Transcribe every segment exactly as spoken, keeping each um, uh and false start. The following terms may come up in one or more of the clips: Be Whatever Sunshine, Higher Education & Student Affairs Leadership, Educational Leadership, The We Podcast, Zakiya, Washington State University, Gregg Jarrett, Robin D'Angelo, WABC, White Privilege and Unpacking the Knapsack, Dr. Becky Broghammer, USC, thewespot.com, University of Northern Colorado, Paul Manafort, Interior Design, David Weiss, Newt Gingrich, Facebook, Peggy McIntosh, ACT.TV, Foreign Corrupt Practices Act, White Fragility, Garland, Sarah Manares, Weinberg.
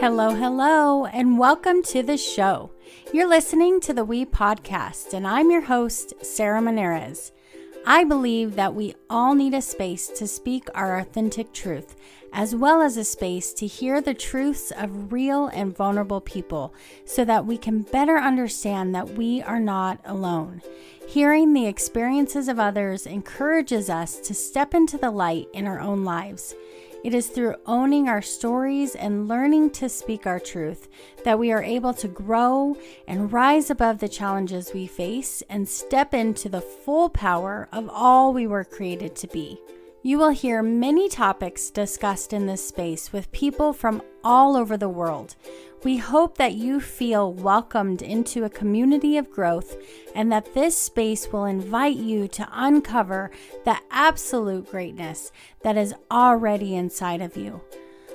Hello, hello, and welcome to the show. You're listening to The We Podcast, and I'm your host, Sarah Manares. I believe that we all need a space to speak our authentic truth, as well as a space to hear the truths of real and vulnerable people so that we can better understand that we are not alone. Hearing the experiences of others encourages us to step into the light in our own lives. It is through owning our stories and learning to speak our truth that we are able to grow and rise above the challenges we face and step into the full power of all we were created to be. You will hear many topics discussed in this space with people from all over the world. We hope that you feel welcomed into a community of growth and that this space will invite you to uncover the absolute greatness that is already inside of you.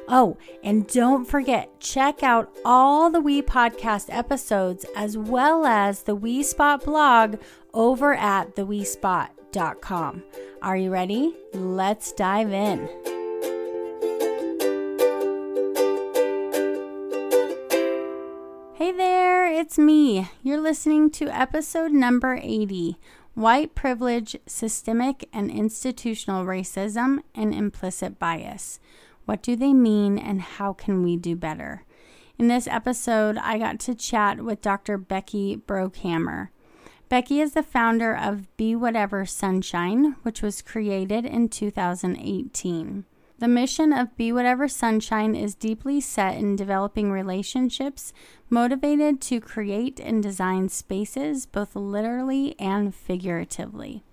Oh, and don't forget, check out all the We Podcast episodes as well as the We Spot blog over at the we spot dot com. Are you ready? Let's dive in. Hey there, it's me. You're listening to episode number eighty, White Privilege, Systemic and Institutional Racism and Implicit Bias. What do they mean and how can we do better? In this episode, I got to chat with Doctor Becky Broghammer. Becky is the founder of Be Whatever Sunshine, which was created in two thousand eighteen. The mission of Be Whatever Sunshine is deeply set in developing relationships motivated to create and design spaces both literally and figuratively.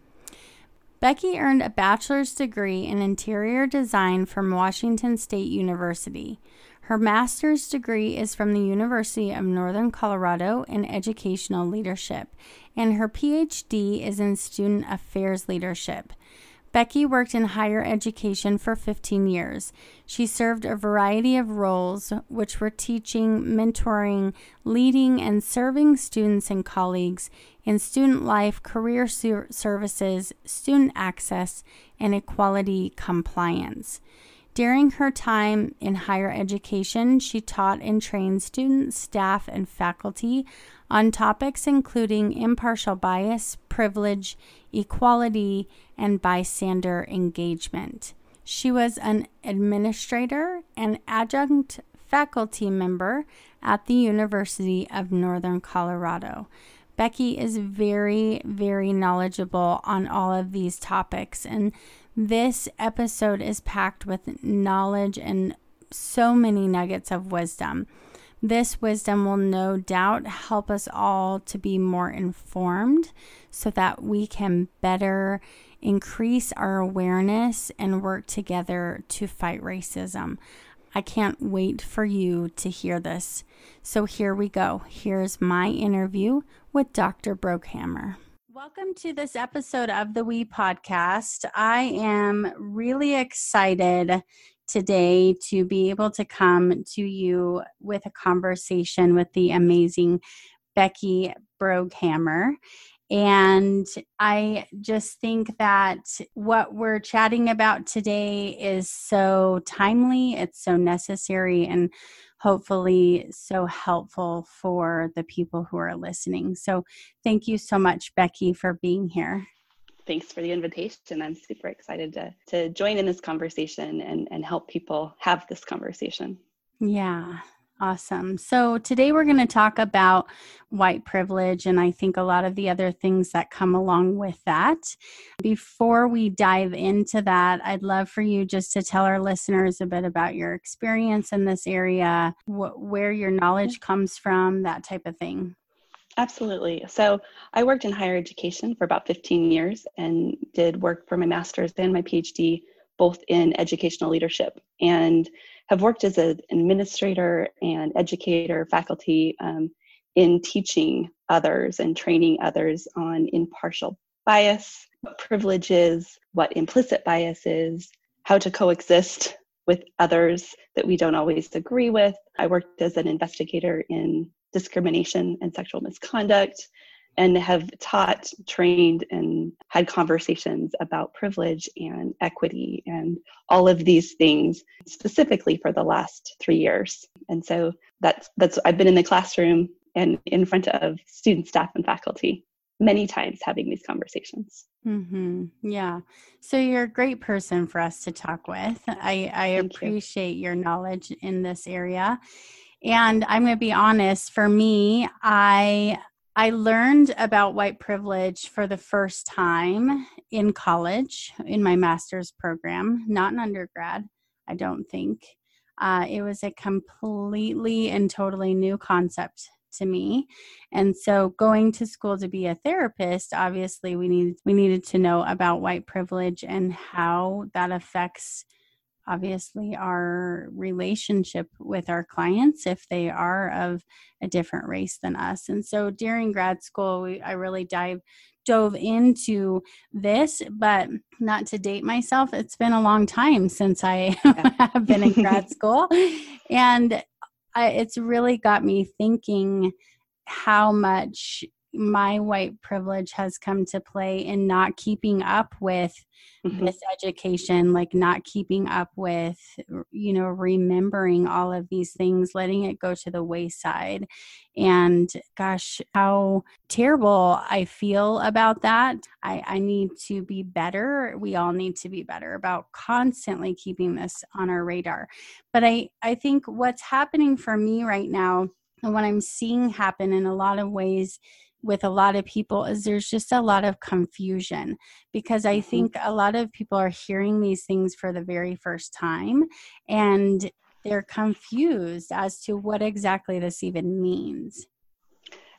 Becky earned a bachelor's degree in interior design from Washington State University. Her master's degree is from the University of Northern Colorado in educational leadership, and her P H D is in student affairs leadership. Becky worked in higher education for fifteen years. She served a variety of roles, which were teaching, mentoring, leading, and serving students and colleagues in student life, career ser- services, student access, and equality compliance. During her time in higher education, she taught and trained students, staff, and faculty on topics including impartial bias, privilege, equality, and bystander engagement. She was an administrator and adjunct faculty member at the University of Northern Colorado. Becky is very, very knowledgeable on all of these topics, and this episode is packed with knowledge and so many nuggets of wisdom. This wisdom will no doubt help us all to be more informed so that we can better increase our awareness and work together to fight racism. I can't wait for you to hear this. So here we go. Here's my interview with Doctor Broghammer. Welcome to this episode of the We Podcast. I am really excited today to be able to come to you with a conversation with the amazing Becky Broghammer. And I just think that what we're chatting about today is so timely, it's so necessary, and hopefully so helpful for the people who are listening. So thank you so much, Becky, for being here. Thanks for the invitation. I'm super excited to, to join in this conversation and, and help people have this conversation. Yeah. Awesome. So today we're going to talk about white privilege, and I think a lot of the other things that come along with that. Before we dive into that, I'd love for you just to tell our listeners a bit about your experience in this area, wh- where your knowledge comes from, that type of thing. Absolutely. So I worked in higher education for about fifteen years and did work for my master's and my P H D, both in educational leadership, and have worked as an administrator and educator, faculty um, in teaching others and training others on impartial bias, what privilege is, what implicit bias is, how to coexist with others that we don't always agree with. I worked as an investigator in discrimination and sexual misconduct, and have taught, trained, and had conversations about privilege and equity and all of these things specifically for the last three years. And so that's, that's I've been in the classroom and in front of students, staff, and faculty many times having these conversations. Mm-hmm. Yeah. So you're a great person for us to talk with. I, I appreciate you. your knowledge in this area. And I'm going to be honest, for me, I... I learned about white privilege for the first time in college, in my master's program, not in undergrad, I don't think. Uh, it was a completely and totally new concept to me. And so going to school to be a therapist, obviously we needed, we needed to know about white privilege and how that affects, obviously, our relationship with our clients if they are of a different race than us. And so during grad school, we, I really dive dove into this, but not to date myself, it's been a long time since I yeah. have been in grad school. And I, it's really got me thinking how much my white privilege has come to play in not keeping up with mm-hmm. this education, like not keeping up with, you know, remembering all of these things, letting it go to the wayside. And gosh, how terrible I feel about that. I, I need to be better. We all need to be better about constantly keeping this on our radar. But I, I think what's happening for me right now and what I'm seeing happen in a lot of ways with a lot of people is there's just a lot of confusion, because I think a lot of people are hearing these things for the very first time and they're confused as to what exactly this even means.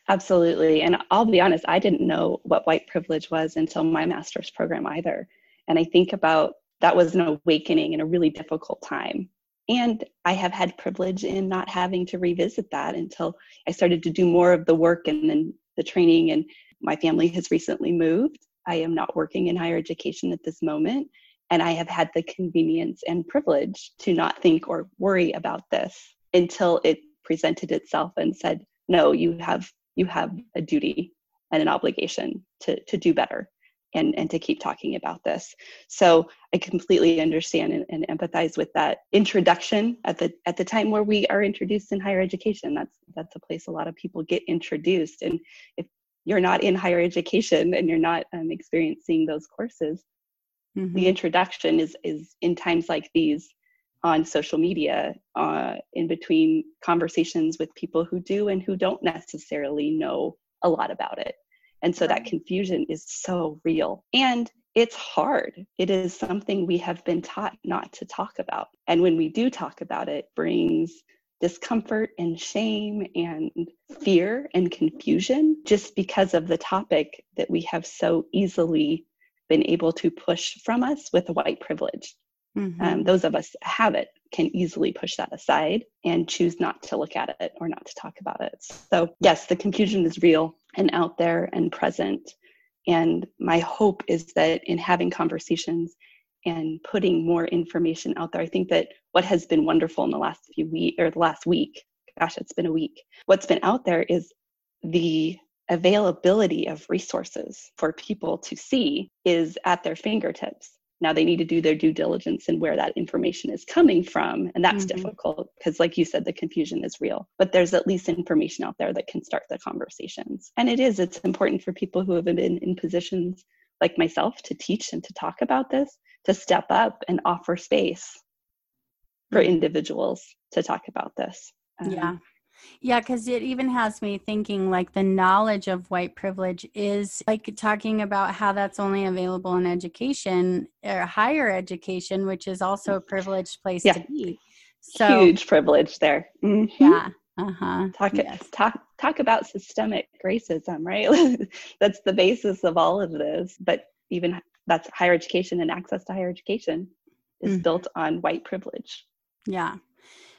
Absolutely. And I'll be honest, I didn't know what white privilege was until my master's program either. And I think about that was an awakening in a really difficult time. And I have had privilege in not having to revisit that until I started to do more of the work and then the training, and my family has recently moved. I am not working in higher education at this moment, and I have had the convenience and privilege to not think or worry about this until it presented itself and said, no, you have you have a duty and an obligation to, to do better and, and to keep talking about this. So I completely understand and, and empathize with that introduction at the at the time where we are introduced in higher education. That's that's a place a lot of people get introduced. And if you're not in higher education and you're not um, experiencing those courses, mm-hmm. the introduction is is in times like these on social media, uh, in between conversations with people who do and who don't necessarily know a lot about it. And so that confusion is so real. And it's hard. It is something we have been taught not to talk about. And when we do talk about it, it brings discomfort and shame and fear and confusion just because of the topic that we have so easily been able to push from us with white privilege. Mm-hmm. Um, those of us have it can easily push that aside and choose not to look at it or not to talk about it. So yes, the confusion is real and out there and present. And my hope is that in having conversations and putting more information out there, I think that what has been wonderful in the last few weeks or the last week, gosh, it's been a week. What's been out there is the availability of resources for people to see is at their fingertips. Now they need to do their due diligence in where that information is coming from. And that's mm-hmm. difficult because, like you said, the confusion is real, but there's at least information out there that can start the conversations. And it is, it's important for people who have been in, in positions like myself to teach and to talk about this, to step up and offer space for individuals to talk about this. Um, yeah. Yeah, because it even has me thinking like the knowledge of white privilege is like talking about how that's only available in education or higher education, which is also a privileged place yeah. to be. So huge privilege there. Mm-hmm. Yeah. Uh-huh. Talk, yes. talk, talk about systemic racism, right? That's the basis of all of this. But even that's higher education, and access to higher education is mm-hmm. built on white privilege. Yeah.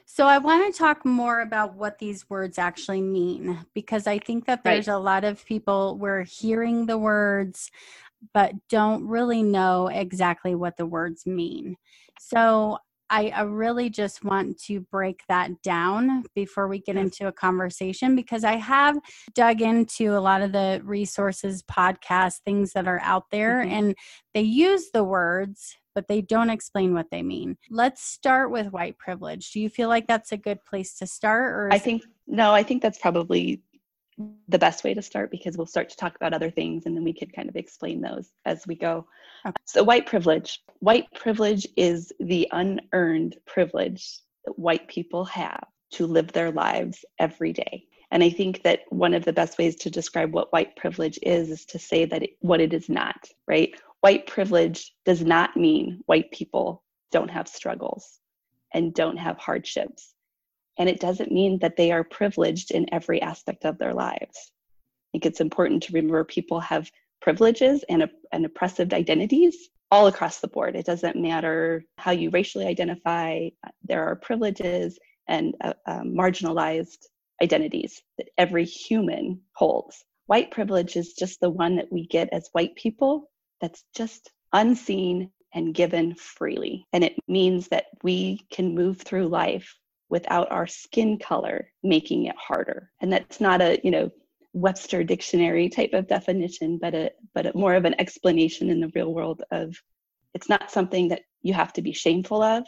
So I want to talk more about what these words actually mean, because I think that there's right. a lot of people, we're hearing the words, but don't really know exactly what the words mean. So I, I really just want to break that down before we get into a conversation, because I have dug into a lot of the resources, podcasts, things that are out there, mm-hmm. and they use the words, but they don't explain what they mean. Let's start with white privilege. Do you feel like that's a good place to start? Or I think, no, I think that's probably the best way to start, because we'll start to talk about other things and then we can kind of explain those as we go. Okay. So white privilege. White privilege is the unearned privilege that white people have to live their lives every day. And I think that one of the best ways to describe what white privilege is, is to say that it, what it is not, right? White privilege does not mean white people don't have struggles and don't have hardships. And it doesn't mean that they are privileged in every aspect of their lives. I think it's important to remember people have privileges and, and oppressive identities all across the board. It doesn't matter how you racially identify. There are privileges and uh, uh, marginalized identities that every human holds. White privilege is just the one that we get as white people that's just unseen and given freely. And it means that we can move through life without our skin color making it harder. And that's not a, you know, Webster dictionary type of definition, but a but a, more of an explanation in the real world of, it's not something that you have to be shameful of.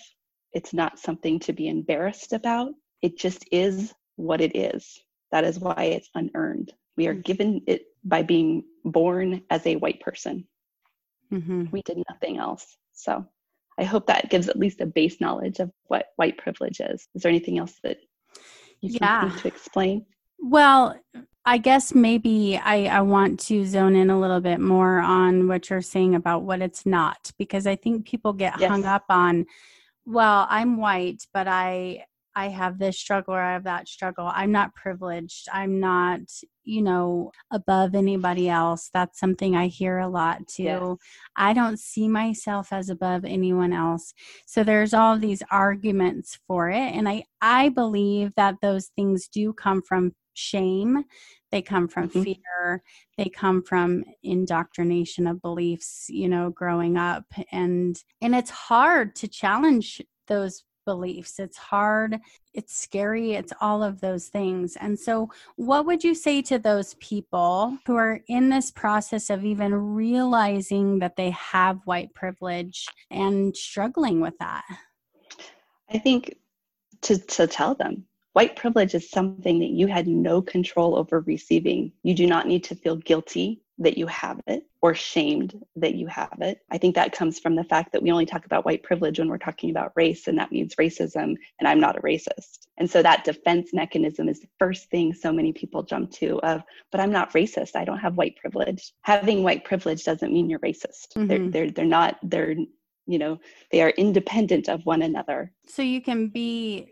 It's not something to be embarrassed about. It just is what it is. That is why it's unearned. We are given it by being born as a white person. Mm-hmm. We did nothing else. So I hope that gives at least a base knowledge of what white privilege is. Is there anything else that you yeah. need to explain? Well, I guess maybe I, I want to zone in a little bit more on what you're saying about what it's not, because I think people get yes. hung up on, well, I'm white, but I I have this struggle or I have that struggle. I'm not privileged. I'm not, you know, above anybody else. That's something I hear a lot too. Yes. I don't see myself as above anyone else. So there's all these arguments for it. And I, I believe that those things do come from shame. They come from mm-hmm. fear. They come from indoctrination of beliefs, you know, growing up. And, and it's hard to challenge those beliefs. It's hard. It's scary. It's all of those things. And so what would you say to those people who are in this process of even realizing that they have white privilege and struggling with that? I think to, to tell them white privilege is something that you had no control over receiving. You do not need to feel guilty that you have it or shamed that you have it. I think that comes from the fact that we only talk about white privilege when we're talking about race, and that means racism, and I'm not a racist. And so that defense mechanism is the first thing so many people jump to of, but I'm not racist. I don't have white privilege. Having white privilege doesn't mean you're racist. Mm-hmm. They're, they're, they're not, they're, you know, they are independent of one another. So you can be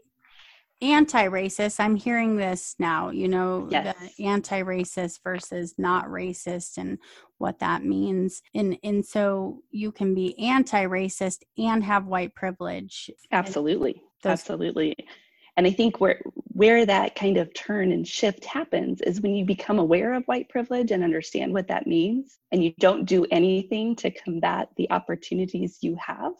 anti-racist. I'm hearing this now, you know, yes. the anti-racist versus not racist and what that means. And and so you can be anti-racist and have white privilege. Absolutely. Those- Absolutely. And I think where where that kind of turn and shift happens is when you become aware of white privilege and understand what that means, and you don't do anything to combat the opportunities you have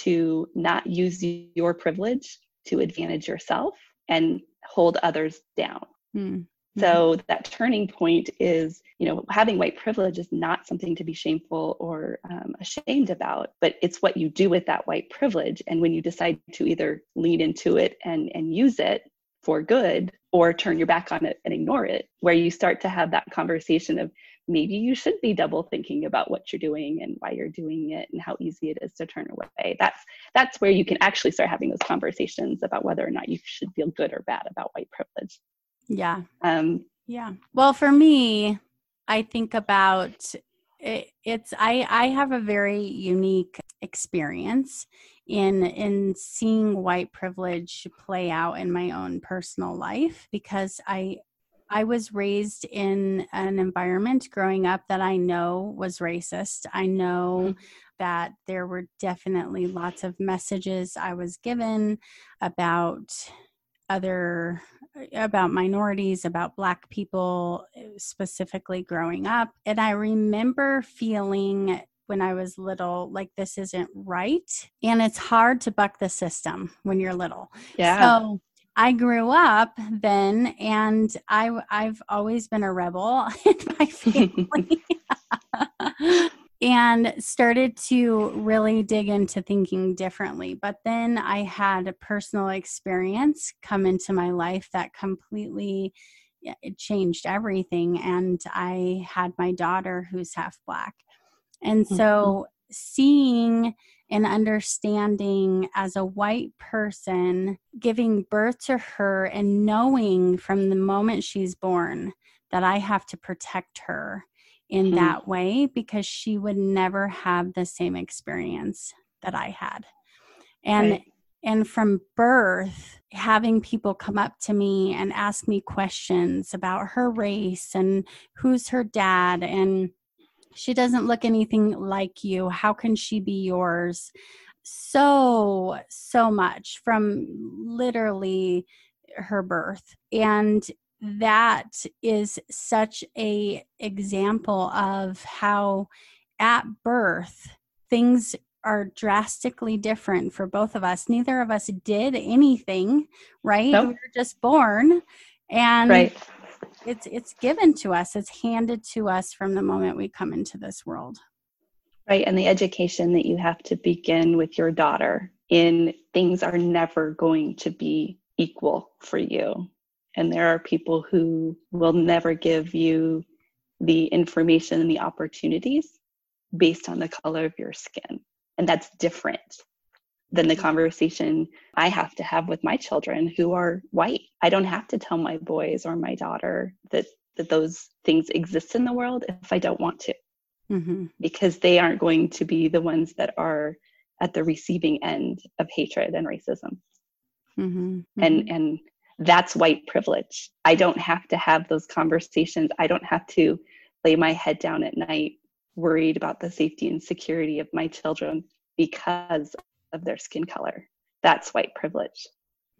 to not use your privilege to advantage yourself and hold others down. Mm-hmm. So that turning point is, you know, having white privilege is not something to be shameful or um, ashamed about, but it's what you do with that white privilege. And when you decide to either lean into it and, and use it for good, or turn your back on it and ignore it, where you start to have that conversation of maybe you should be double thinking about what you're doing and why you're doing it and how easy it is to turn away. That's that's where you can actually start having those conversations about whether or not you should feel good or bad about white privilege. Yeah. Um, yeah. Well, for me, I think about it, it's I, I have a very unique experience in in seeing white privilege play out in my own personal life, because I I was raised in an environment growing up that I know was racist. I know that there were definitely lots of messages I was given about other, about minorities, about Black people specifically growing up. And I remember feeling when I was little, like, this isn't right. And it's hard to buck the system when you're little. Yeah. So I grew up then, and I, I've always been a rebel in my family. And started to really dig into thinking differently. But then I had a personal experience come into my life that completely it changed everything. And I had my daughter who's half Black. And so mm-hmm. seeing and understanding as a white person, giving birth to her and knowing from the moment she's born that I have to protect her in mm-hmm. that way, because she would never have the same experience that I had. And right. And from birth, having people come up to me and ask me questions about her race and who's her dad, and she doesn't look anything like you, how can she be yours? So, so much from literally her birth. And that is such a example of how at birth things are drastically different for both of us. Neither of us did anything, right? Nope. We were just born, and right. it's it's given to us. It's handed to us from the moment we come into this world. Right, and the education that you have to begin with your daughter in things are never going to be equal for you. And there are people who will never give you the information and the opportunities based on the color of your skin. And that's different than the conversation I have to have with my children who are white. I don't have to tell my boys or my daughter that, that those things exist in the world if I don't want to, mm-hmm. because they aren't going to be the ones that are at the receiving end of hatred and racism. Mm-hmm. And, and that's white privilege. I don't have to have those conversations. I don't have to lay my head down at night worried about the safety and security of my children because of their skin color. That's white privilege.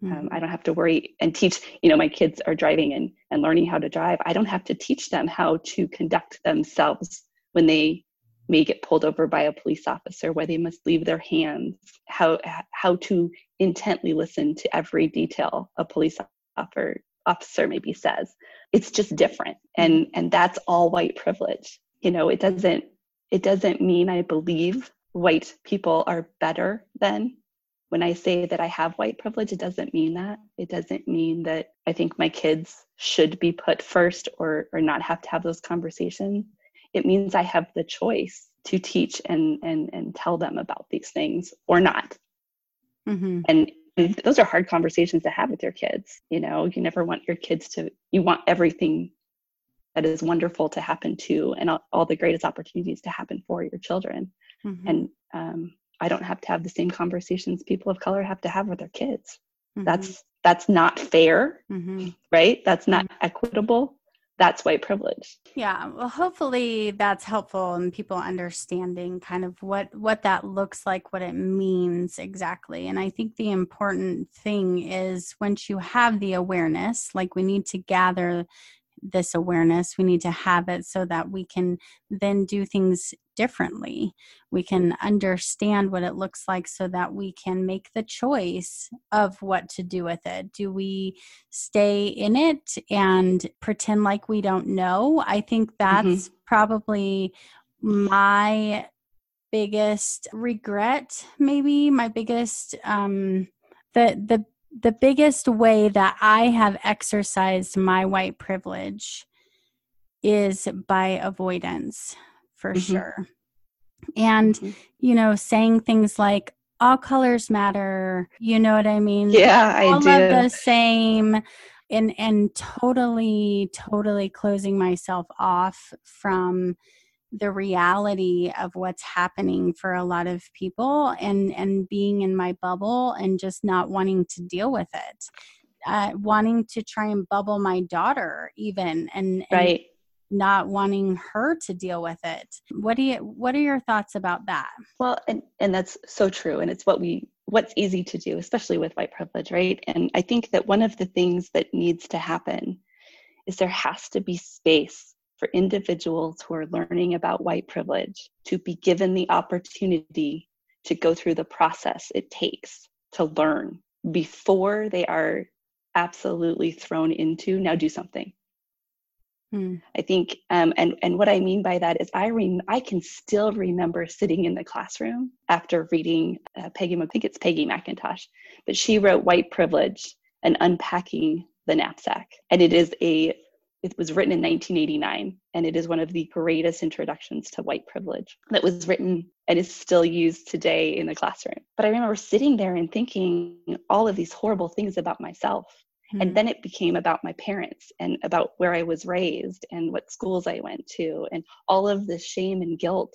Mm-hmm. Um, I don't have to worry and teach, you know, my kids are driving and, and learning how to drive. I don't have to teach them how to conduct themselves when they may get pulled over by a police officer, where they must leave their hands, how how to intently listen to every detail a police officer, officer maybe says. It's just different. And, and that's all white privilege. You know, it doesn't, it doesn't mean I believe white people are better than. When I say that I have white privilege, it doesn't mean that. It doesn't mean that I think my kids should be put first or, or not have to have those conversations. It means I have the choice to teach and, and, and tell them about these things or not. Mm-hmm. And, and those are hard conversations to have with your kids. You know, you never want your kids to, you want everything that is wonderful to happen to, and all, all the greatest opportunities to happen for your children. Mm-hmm. And um, I don't have to have the same conversations people of color have to have with their kids. Mm-hmm. That's, that's not fair, mm-hmm. right? That's not mm-hmm. equitable. That's white privilege. Yeah. Well, hopefully that's helpful in people understanding kind of what, what that looks like, what it means exactly. And I think the important thing is once you have the awareness, like we need to gather this awareness, we need to have it so that we can then do things differently. We can understand what it looks like so that we can make the choice of what to do with it. Do we stay in it and pretend like we don't know? I think that's mm-hmm. probably my biggest regret, maybe my biggest, um, the, the, The biggest way that I have exercised my white privilege is by avoidance, for mm-hmm. sure. And, mm-hmm. you know, saying things like, all colors matter, you know what I mean? Yeah, I do. All of the same, and, and totally, totally closing myself off from the reality of what's happening for a lot of people, and, and being in my bubble and just not wanting to deal with it, uh, wanting to try and bubble my daughter even, and, and right. not wanting her to deal with it. What do you, what are your thoughts about that? Well, and, and that's so true. And it's what we, what's easy to do, especially with white privilege, right? And I think that one of the things that needs to happen is there has to be space for individuals who are learning about white privilege to be given the opportunity to go through the process it takes to learn before they are absolutely thrown into, now do something. Hmm. I think, um, and, and what I mean by that is I re- I can still remember sitting in the classroom after reading uh, Peggy, I think it's Peggy McIntosh, but she wrote White Privilege and Unpacking the Knapsack. And it is a, it was written in nineteen eighty-nine, and it is one of the greatest introductions to white privilege that was written and is still used today in the classroom. But I remember sitting there and thinking all of these horrible things about myself. Mm-hmm. And then it became about my parents and about where I was raised and what schools I went to and all of the shame and guilt.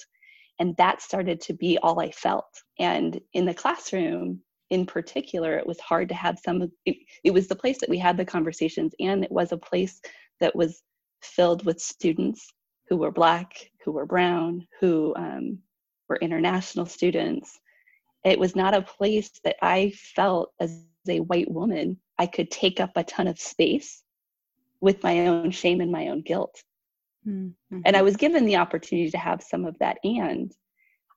And that started to be all I felt. And in the classroom, in particular, it was hard to have some, it, it was the place that we had the conversations, and it was a place that was filled with students who were Black, who were brown, who um, were international students. It was not a place that I felt as a white woman, I could take up a ton of space with my own shame and my own guilt. Mm-hmm. And I was given the opportunity to have some of that. And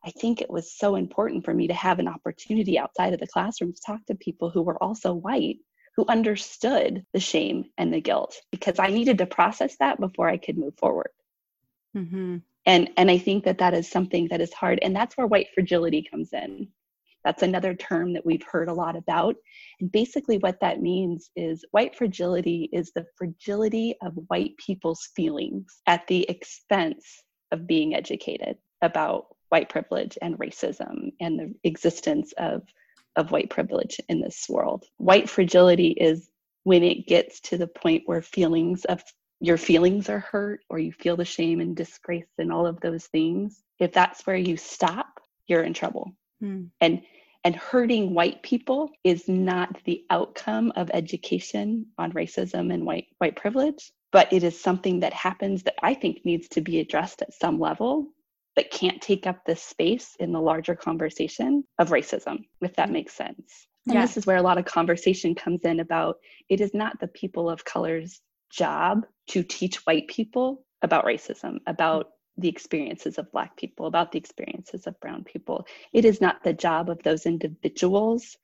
I think it was so important for me to have an opportunity outside of the classroom to talk to people who were also white, who understood the shame and the guilt, because I needed to process that before I could move forward. Mm-hmm. And, and I think that that is something that is hard. And that's where white fragility comes in. That's another term that we've heard a lot about. And basically what that means is white fragility is the fragility of white people's feelings at the expense of being educated about white privilege and racism and the existence of of white privilege in this world. White fragility is when it gets to the point where feelings of your feelings are hurt, or you feel the shame and disgrace and all of those things. If that's where you stop, you're in trouble. Mm. And and hurting white people is not the outcome of education on racism and white white privilege, but it is something that happens that I think needs to be addressed at some level, but can't take up this space in the larger conversation of racism, if that makes sense. And yeah. This is where a lot of conversation comes in about it is not the people of color's job to teach white people about racism, about the experiences of Black people, about the experiences of brown people. It is not the job of those individuals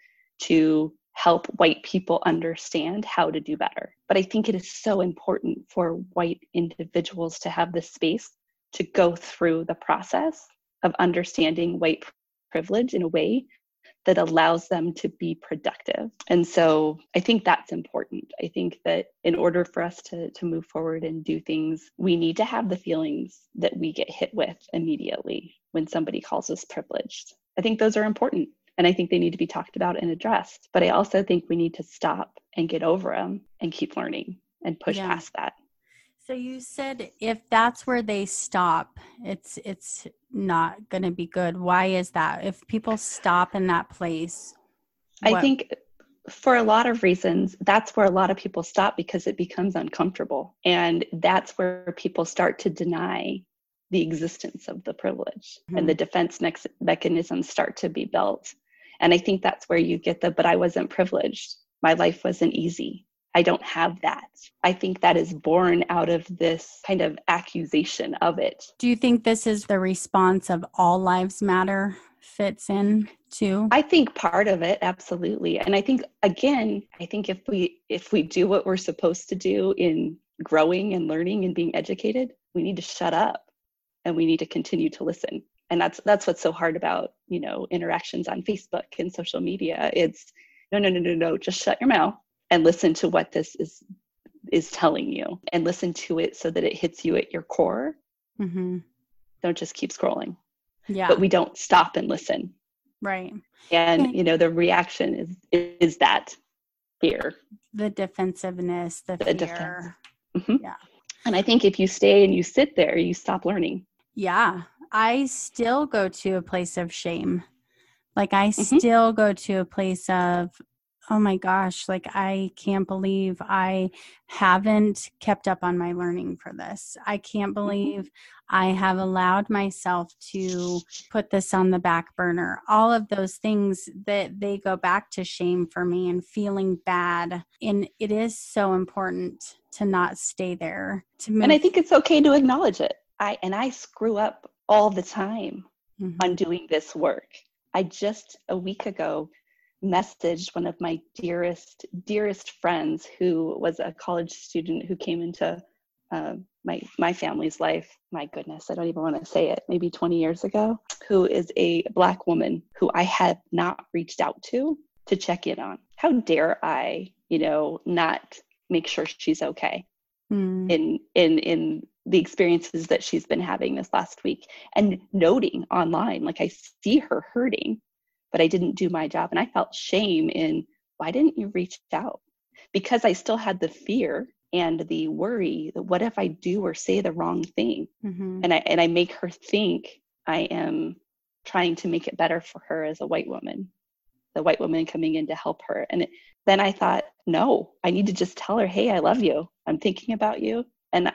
to help white people understand how to do better. But I think it is so important for white individuals to have the space to go through the process of understanding white privilege in a way that allows them to be productive. And so I think that's important. I think that in order for us to, to move forward and do things, we need to have the feelings that we get hit with immediately when somebody calls us privileged. I think those are important, and I think they need to be talked about and addressed. But I also think we need to stop and get over them and keep learning and push yeah. past that. So you said if that's where they stop, it's it's not going to be good. Why is that? If people stop in that place? What? I think for a lot of reasons, that's where a lot of people stop because it becomes uncomfortable. And that's where people start to deny the existence of the privilege, mm-hmm. and the defense next mechanisms start to be built. And I think that's where you get the, but I wasn't privileged. My life wasn't easy. I don't have that. I think that is born out of this kind of accusation of it. Do you think this is the response of all lives matter fits in too? I think part of it, absolutely. And I think, again, I think if we if we do what we're supposed to do in growing and learning and being educated, we need to shut up and we need to continue to listen. And that's that's what's so hard about, you know, interactions on Facebook and social media. It's no, no, no, no, no, just shut your mouth and listen to what this is is telling you, and listen to it so that it hits you at your core. Mm-hmm. Don't just keep scrolling. Yeah. But we don't stop and listen. Right. And, you know, the reaction is is that fear. The defensiveness, the, the fear. Defense. Mm-hmm. Yeah. And I think if you stay and you sit there, you stop learning. Yeah. I still go to a place of shame. Like I mm-hmm. still go to a place of oh my gosh, like I can't believe I haven't kept up on my learning for this. I can't believe I have allowed myself to put this on the back burner. All of those things that they go back to shame for me and feeling bad. And it is so important to not stay there. To move. And I think it's okay to acknowledge it. I and I screw up all the time mm-hmm. on doing this work. I just a week ago messaged one of my dearest, dearest friends who was a college student who came into uh, my my family's life. My goodness, I don't even want to say it. Maybe twenty years ago, who is a Black woman who I had not reached out to to check in on. How dare I, you know, not make sure she's okay mm. in in in the experiences that she's been having this last week, and noting online, like I see her hurting. But I didn't do my job. And I felt shame in, why didn't you reach out? Because I still had the fear and the worry that what if I do or say the wrong thing? Mm-hmm. And I and I make her think I am trying to make it better for her as a white woman, the white woman coming in to help her. And it, then I thought, no, I need to just tell her, hey, I love you. I'm thinking about you. And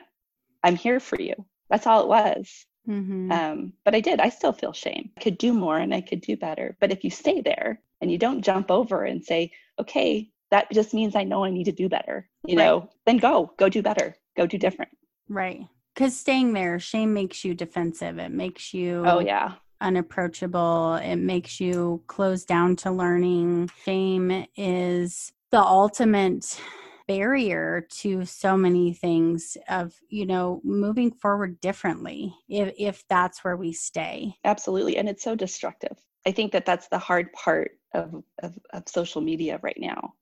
I'm here for you. That's all it was. Mm-hmm. Um, but I did, I still feel shame. I could do more and I could do better. But if you stay there and you don't jump over and say, okay, that just means I know I need to do better, you right. know, then go, go do better, go do different. Right. Because staying there, shame makes you defensive. It makes you oh yeah unapproachable. It makes you close down to learning. Shame is the ultimate barrier to so many things of, you know, moving forward differently if, if that's where we stay. Absolutely. And it's so destructive. I think that that's the hard part of, of, of social media right now,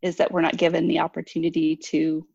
is that we're not given the opportunity to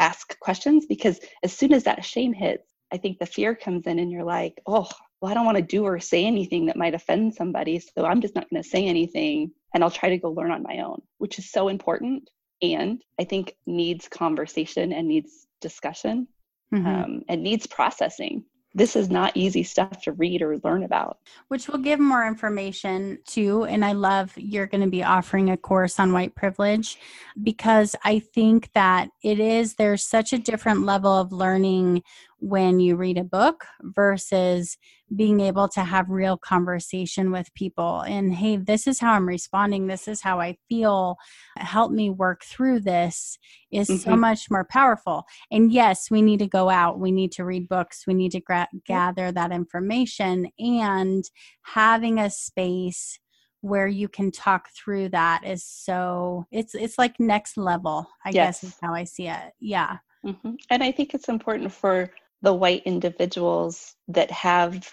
ask questions, because as soon as that shame hits, I think the fear comes in and you're like, oh, well, I don't want to do or say anything that might offend somebody. So I'm just not going to say anything and I'll try to go learn on my own, which is so important. And I think needs conversation and needs discussion mm-hmm. um, and needs processing. This is not easy stuff to read or learn about. Which we'll give more information to. And I love you're going to be offering a course on white privilege, because I think that it is, there's such a different level of learning when you read a book versus being able to have real conversation with people and, hey, this is how I'm responding. This is how I feel. Help me work through this is mm-hmm. so much more powerful. And yes, we need to go out. We need to read books. We need to gra- gather that information, and having a space where you can talk through that is so it's, it's like next level, I yes. guess is how I see it. Yeah. Mm-hmm. And I think it's important for the white individuals that have,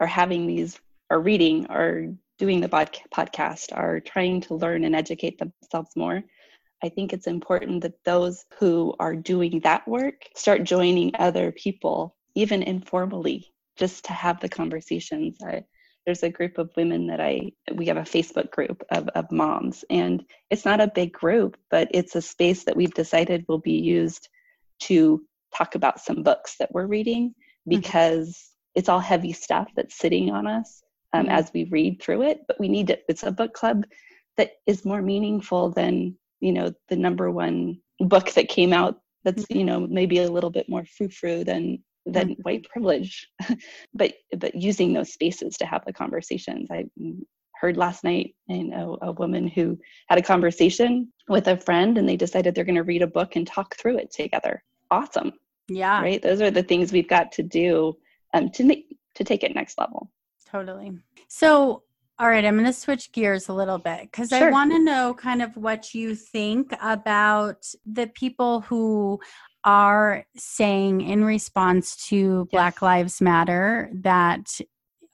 are having these, are reading, are doing the bod- podcast, are trying to learn and educate themselves more. I think it's important that those who are doing that work start joining other people, even informally, just to have the conversations. I, there's a group of women that I, we have a Facebook group of, of moms, and it's not a big group, but it's a space that we've decided will be used to talk about some books that we're reading, because mm-hmm. it's all heavy stuff that's sitting on us um, mm-hmm. as we read through it. But we need to, it's a book club that is more meaningful than, you know, the number one book that came out that's, mm-hmm. you know, maybe a little bit more frou-frou than, than mm-hmm. white privilege, but, but using those spaces to have the conversations. I heard last night, you know, a woman who had a conversation with a friend and they decided they're going to read a book and talk through it together. Awesome. Yeah. Right. Those are the things we've got to do um, to make, to take it next level. Totally. So, all right, I'm going to switch gears a little bit, because sure. I want to know kind of what you think about the people who are saying in response to yes. Black Lives Matter that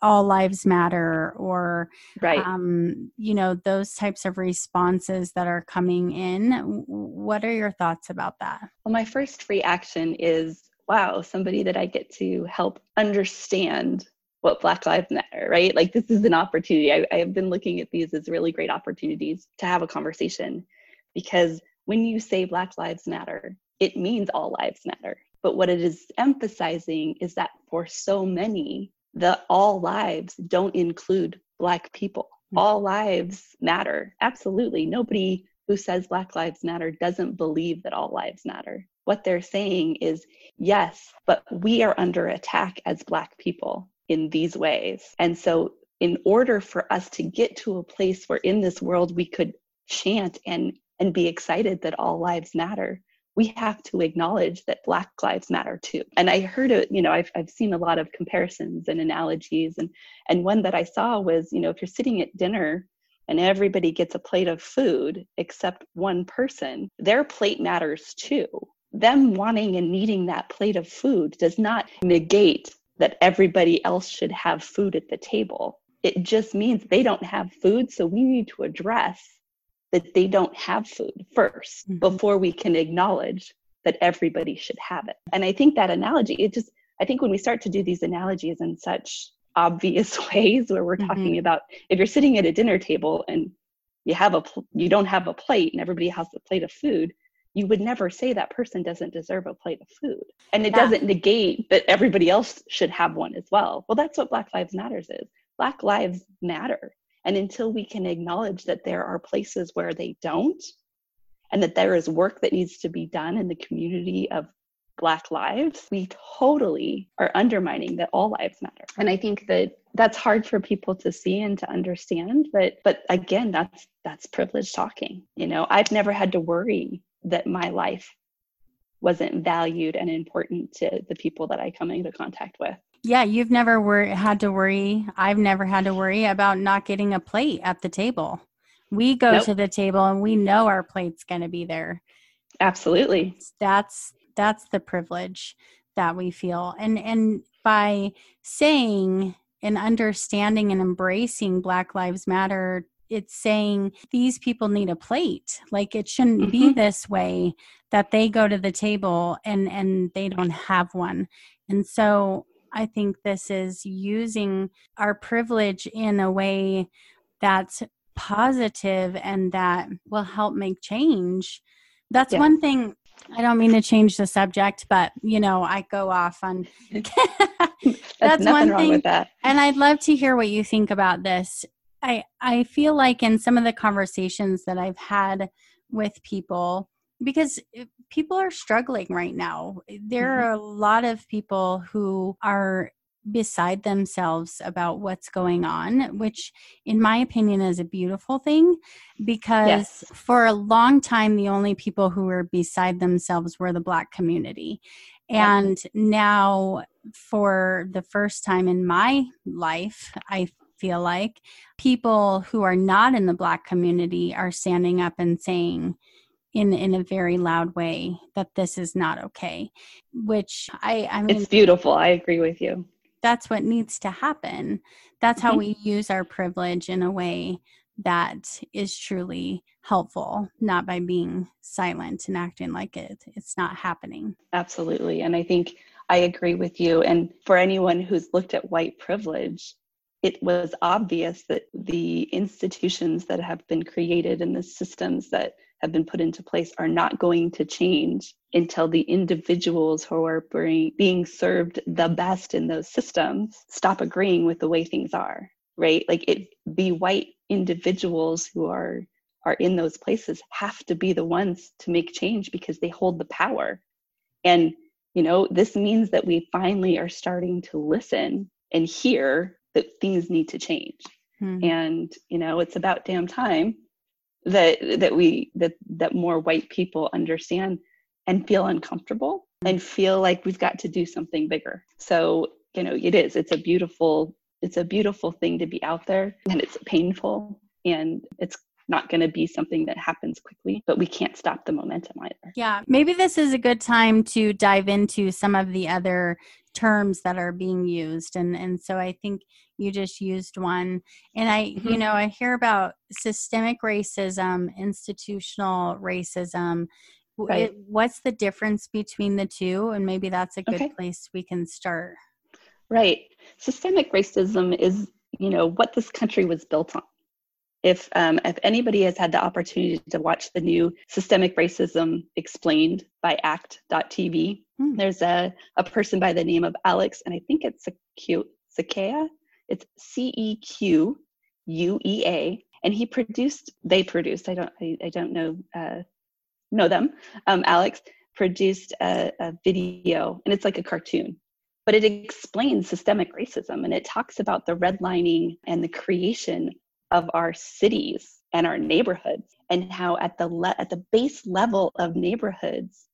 all lives matter, or, right. um, you know, those types of responses that are coming in. What are your thoughts about that? Well, my first reaction is, wow, somebody that I get to help understand what Black Lives Matter, right? Like, this is an opportunity. I, I have been looking at these as really great opportunities to have a conversation, because when you say Black Lives Matter, it means all lives matter. But what it is emphasizing is that for so many, the all lives don't include Black people. All lives matter. Absolutely. Nobody who says Black Lives Matter doesn't believe that all lives matter. What they're saying is, yes, but we are under attack as Black people in these ways. And so in order for us to get to a place where in this world we could chant and, and be excited that all lives matter, we have to acknowledge that Black lives matter too. And I heard it, you know, I've I've seen a lot of comparisons and analogies. And, and one that I saw was, you know, if you're sitting at dinner and everybody gets a plate of food except one person, their plate matters too. Them wanting and needing that plate of food does not negate that everybody else should have food at the table. It just means they don't have food, so we need to address that they don't have food first mm-hmm. before we can acknowledge that everybody should have it. And I think that analogy, it just, I think when we start to do these analogies in such obvious ways where we're mm-hmm. talking about, if you're sitting at a dinner table and you have a, pl- you don't have a plate and everybody has a plate of food, you would never say that person doesn't deserve a plate of food. And it yeah. doesn't negate that everybody else should have one as well. Well, that's what Black Lives Matters is. Black lives matter. And until we can acknowledge that there are places where they don't, and that there is work that needs to be done in the community of Black lives, we totally are undermining that all lives matter. And I think that that's hard for people to see and to understand. But but again, that's that's privilege talking. You know, I've never had to worry that my life wasn't valued and important to the people that I come into contact with. Yeah, you've never wor- had to worry. I've never had to worry about not getting a plate at the table. We go nope. to the table and we know our plate's going to be there. Absolutely. That's that's the privilege that we feel. And and by saying and understanding and embracing Black Lives Matter, it's saying these people need a plate. Like it shouldn't mm-hmm. be this way that they go to the table and, and they don't have one. And so I think this is using our privilege in a way that's positive and that will help make change. That's yeah. one thing. I don't mean to change the subject, but you know, I go off on that's, that's one wrong thing. With that. And I'd love to hear what you think about this. I, I feel like in some of the conversations that I've had with people, because people are struggling right now. There are a lot of people who are beside themselves about what's going on, which in my opinion is a beautiful thing, because yes. for a long time, the only people who were beside themselves were the Black community. And yes. now for the first time in my life, I feel like people who are not in the Black community are standing up and saying, in in a very loud way, that this is not okay, which I, I mean, it's beautiful. I agree with you. That's what needs to happen. That's mm-hmm. how we use our privilege in a way that is truly helpful, not by being silent and acting like it, it's not happening. Absolutely. And I think I agree with you. And for anyone who's looked at white privilege, it was obvious that the institutions that have been created and the systems that have been put into place are not going to change until the individuals who are bring, being served the best in those systems stop agreeing with the way things are, right? Like it, the white individuals who are, are in those places have to be the ones to make change because they hold the power. And, you know, this means that we finally are starting to listen and hear that things need to change. Hmm. And, you know, it's about damn time that that we that that more white people understand and feel uncomfortable and feel like we've got to do something bigger. So, you know, it is, it's a beautiful, it's a beautiful thing to be out there, and it's painful, and it's not going to be something that happens quickly, but we can't stop the momentum either. Yeah. Maybe this is a good time to dive into some of the other terms that are being used. And, and so I think you just used one. And I, mm-hmm. you know, I hear about systemic racism, institutional racism. Right. It, what's the difference between the two? And maybe that's a good okay. place we can start. Right. Systemic racism is, you know, what this country was built on. If um, if anybody has had the opportunity to watch the new Systemic Racism Explained by A C T dot T V, mm. there's a, a person by the name of Alex, and I think it's Zakiya. It's C E Q U E A. And he produced, they produced, I don't, I, I don't know, uh, know them. Um, Alex produced a, a video, and it's like a cartoon, but it explains systemic racism, and it talks about the redlining and the creation of our cities and our neighborhoods, and how at the le- at the base level of neighborhoods,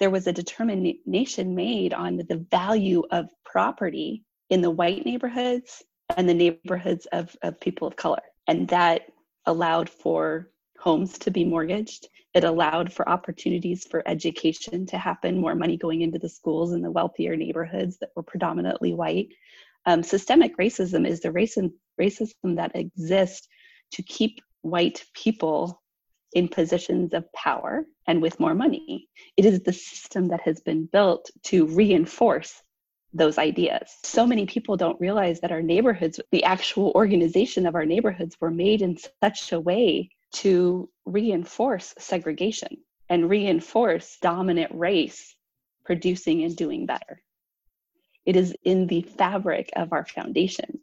there was a determination made on the value of property in the white neighborhoods and the neighborhoods of, of people of color. And that allowed for homes to be mortgaged. It allowed for opportunities for education to happen, more money going into the schools in the wealthier neighborhoods that were predominantly white. Um, systemic racism is the racism, racism that exists to keep white people in positions of power and with more money. It is the system that has been built to reinforce those ideas. So many people don't realize that our neighborhoods, the actual organization of our neighborhoods, were made in such a way to reinforce segregation and reinforce dominant race producing and doing better. It is in the fabric of our foundation.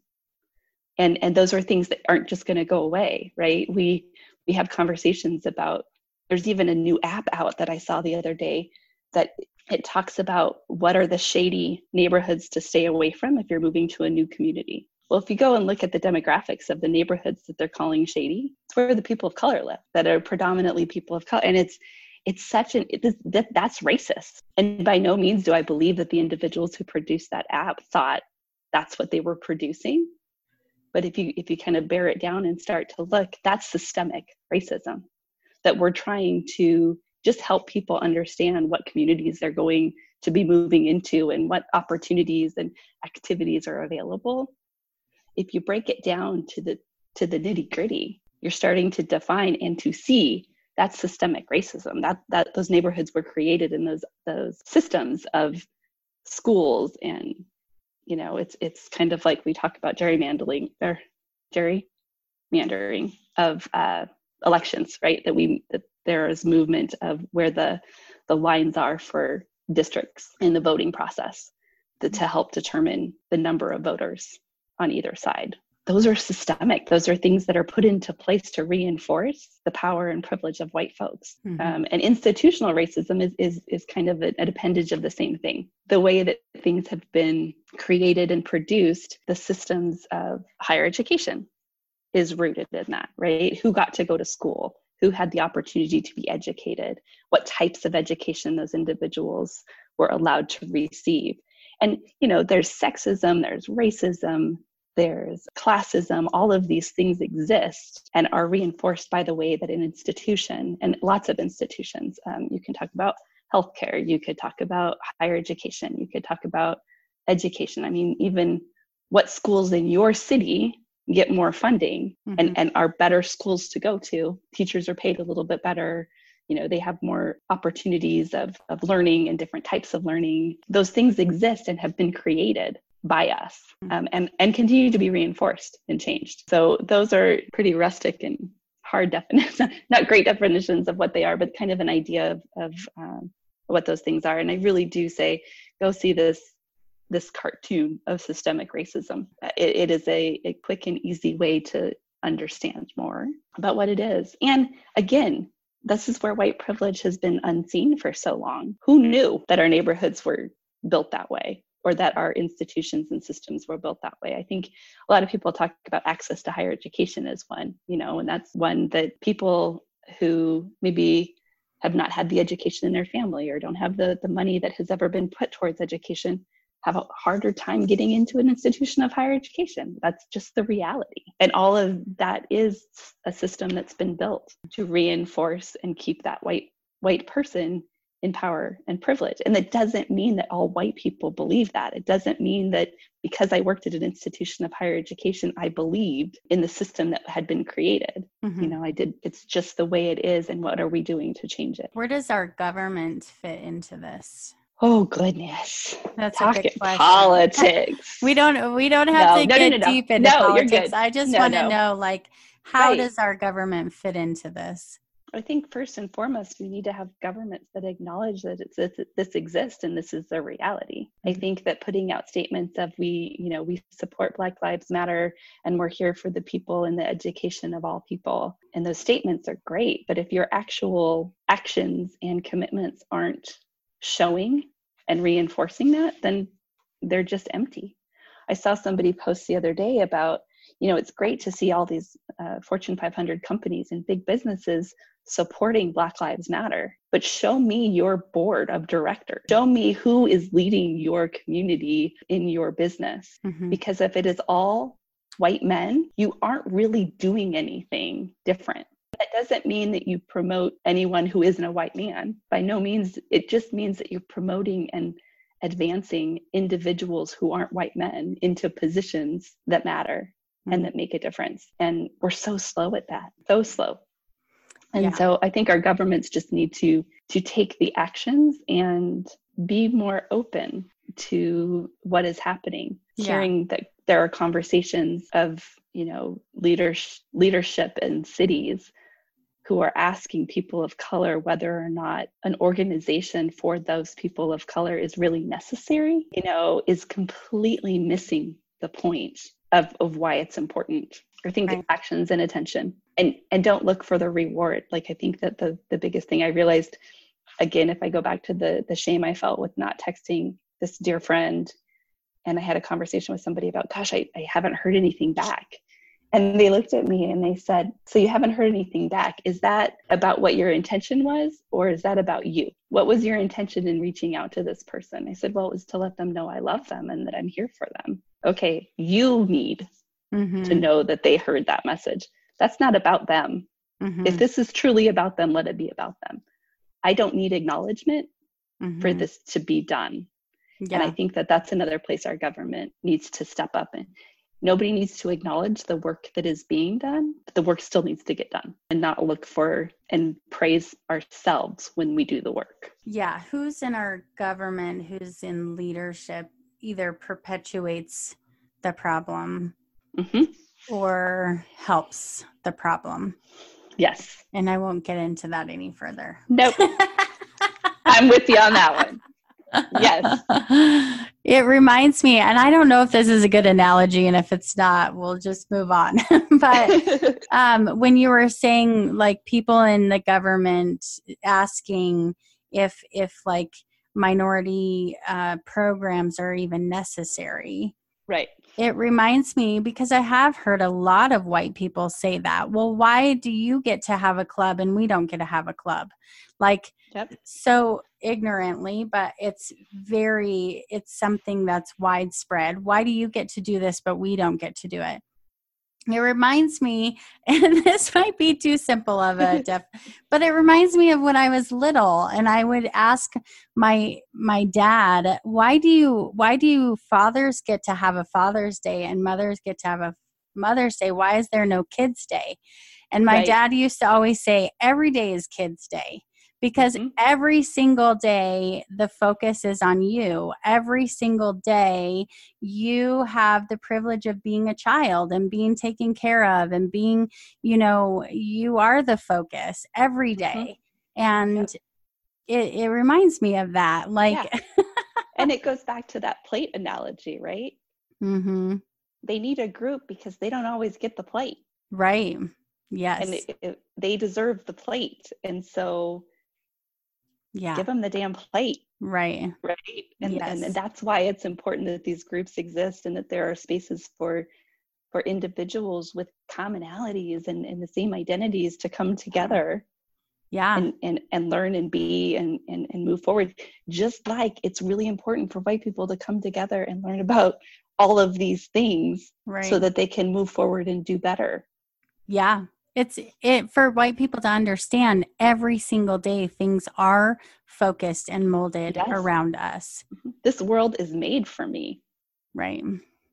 And, and those are things that aren't just going to go away, right? We we have conversations about, there's even a new app out that I saw the other day that it talks about what are the shady neighborhoods to stay away from if you're moving to a new community. Well, if you go and look at the demographics of the neighborhoods that they're calling shady, it's where the people of color live, that are predominantly people of color. And it's it's such an, it, that that's racist. And by no means do I believe that the individuals who produced that app thought that's what they were producing. But if you if you kind of bear it down and start to look, that's systemic racism, that we're trying to just help people understand what communities they're going to be moving into and what opportunities and activities are available. If you break it down to the to the nitty-gritty, you're starting to define and to see that's systemic racism. That that those neighborhoods were created in those those systems of schools. And you know, it's it's kind of like we talk about gerrymandering or gerrymandering of uh, elections, right? That we that there is movement of where the the lines are for districts in the voting process that, to help determine the number of voters on either side. Those are systemic. Those are things that are put into place to reinforce the power and privilege of white folks. Mm-hmm. Um, and institutional racism is is is kind of an appendage of the same thing. The way that things have been created and produced, the systems of higher education is rooted in that, right? Who got to go to school? Who had the opportunity to be educated? What types of education those individuals were allowed to receive? And, you know, there's sexism, there's racism, there's classism, all of these things exist and are reinforced by the way that an institution, and lots of institutions, um, you can talk about healthcare, you could talk about higher education, you could talk about education. I mean, even what schools in your city get more funding mm-hmm. and, and are better schools to go to. Teachers are paid a little bit better. You know, they have more opportunities of, of learning and different types of learning. Those things exist and have been created by us, um, and, and continue to be reinforced and changed. So those are pretty rustic and hard definitions, not great definitions of what they are, but kind of an idea of, of um, what those things are. And I really do say, go see this, this cartoon of systemic racism. It, it is a, a quick and easy way to understand more about what it is. And again, this is where white privilege has been unseen for so long. Who knew that our neighborhoods were built that way, or that our institutions and systems were built that way? I think a lot of people talk about access to higher education as one, you know, and that's one that people who maybe have not had the education in their family or don't have the, the money that has ever been put towards education have a harder time getting into an institution of higher education. That's just the reality. And all of that is a system that's been built to reinforce and keep that white white person in power and privilege. And that doesn't mean that all white people believe that. It doesn't mean that because I worked at an institution of higher education, I believed in the system that had been created. Mm-hmm. You know, I did. It's just the way it is. And what are we doing to change it? Where does our government fit into this? Oh goodness! That's Talk a good question. Politics. we don't. We don't have no, to no, get no, no, deep no. into no, politics. I just no, want to no. know, like, how right. does our government fit into this? I think first and foremost, we need to have governments that acknowledge that it's, it's, this exists and this is a reality. Mm-hmm. I think that putting out statements of we, you know, we support Black Lives Matter and we're here for the people and the education of all people. And those statements are great, but if your actual actions and commitments aren't showing and reinforcing that, then they're just empty. I saw somebody post the other day about, you know, it's great to see all these uh, Fortune five hundred companies and big businesses supporting Black Lives Matter, but show me your board of directors. Show me who is leading your community in your business. Mm-hmm. Because if it is all white men, you aren't really doing anything different. That doesn't mean that you promote anyone who isn't a white man. By no means. It just means that you're promoting and advancing individuals who aren't white men into positions that matter. And that make a difference. And we're so slow at that, so slow. And yeah. so I think our governments just need to to take the actions and be more open to what is happening, yeah. hearing that there are conversations of, you know, leaders, leadership in cities who are asking people of color whether or not an organization for those people of color is really necessary, you know, is completely missing the point of of why it's important. I think right. actions and attention, and and don't look for the reward. Like I think that the the biggest thing I realized, again, if I go back to the the shame I felt with not texting this dear friend, and I had a conversation with somebody about, gosh, I, I haven't heard anything back. And they looked at me and they said, so you haven't heard anything back. Is that about what your intention was? Or is that about you? What was your intention in reaching out to this person? I said, well, it was to let them know I love them and that I'm here for them. Okay, you need mm-hmm. to know that they heard that message. That's not about them. Mm-hmm. If this is truly about them, let it be about them. I don't need acknowledgement mm-hmm. for this to be done. Yeah. And I think that that's another place our government needs to step up in. Nobody needs to acknowledge the work that is being done, but the work still needs to get done, and not look for and praise ourselves when we do the work. Yeah. Who's in our government, who's in leadership, either perpetuates the problem mm-hmm. or helps the problem. Yes. And I won't get into that any further. Nope. I'm with you on that one. Yes. It reminds me, and I don't know if this is a good analogy, and if it's not, we'll just move on. But um, when you were saying like people in the government asking if, if like minority uh, programs are even necessary. Right. It reminds me, because I have heard a lot of white people say that, well, why do you get to have a club and we don't get to have a club? Like, yep. so ignorantly, but it's very, it's something that's widespread. Why do you get to do this, but we don't get to do it? It reminds me, and this might be too simple of a def, but it reminds me of when I was little, and I would ask my my dad, "Why do you why do you fathers get to have a Father's Day and mothers get to have a Mother's Day? Why is there no Kids' Day?" And my right. dad used to always say, "Every day is Kids' Day." Because mm-hmm. every single day, the focus is on you. Every single day, you have the privilege of being a child and being taken care of and being, you know, you are the focus every day. Mm-hmm. And yep. it, it reminds me of that. Like, yeah. And it goes back to that plate analogy, right? Mm-hmm. They need a group because they don't always get the plate. Right. Yes. And it, it, they deserve the plate. And so... yeah. Give them the damn plate. Right. Right. And, yes. and that's why it's important that these groups exist and that there are spaces for for individuals with commonalities and, and the same identities to come together. Yeah. And and, and learn and be and, and, and move forward. Just like it's really important for white people to come together and learn about all of these things right. so that they can move forward and do better. Yeah. It's it for white people to understand every single day things are focused and molded yes. around us. This world is made for me. Right.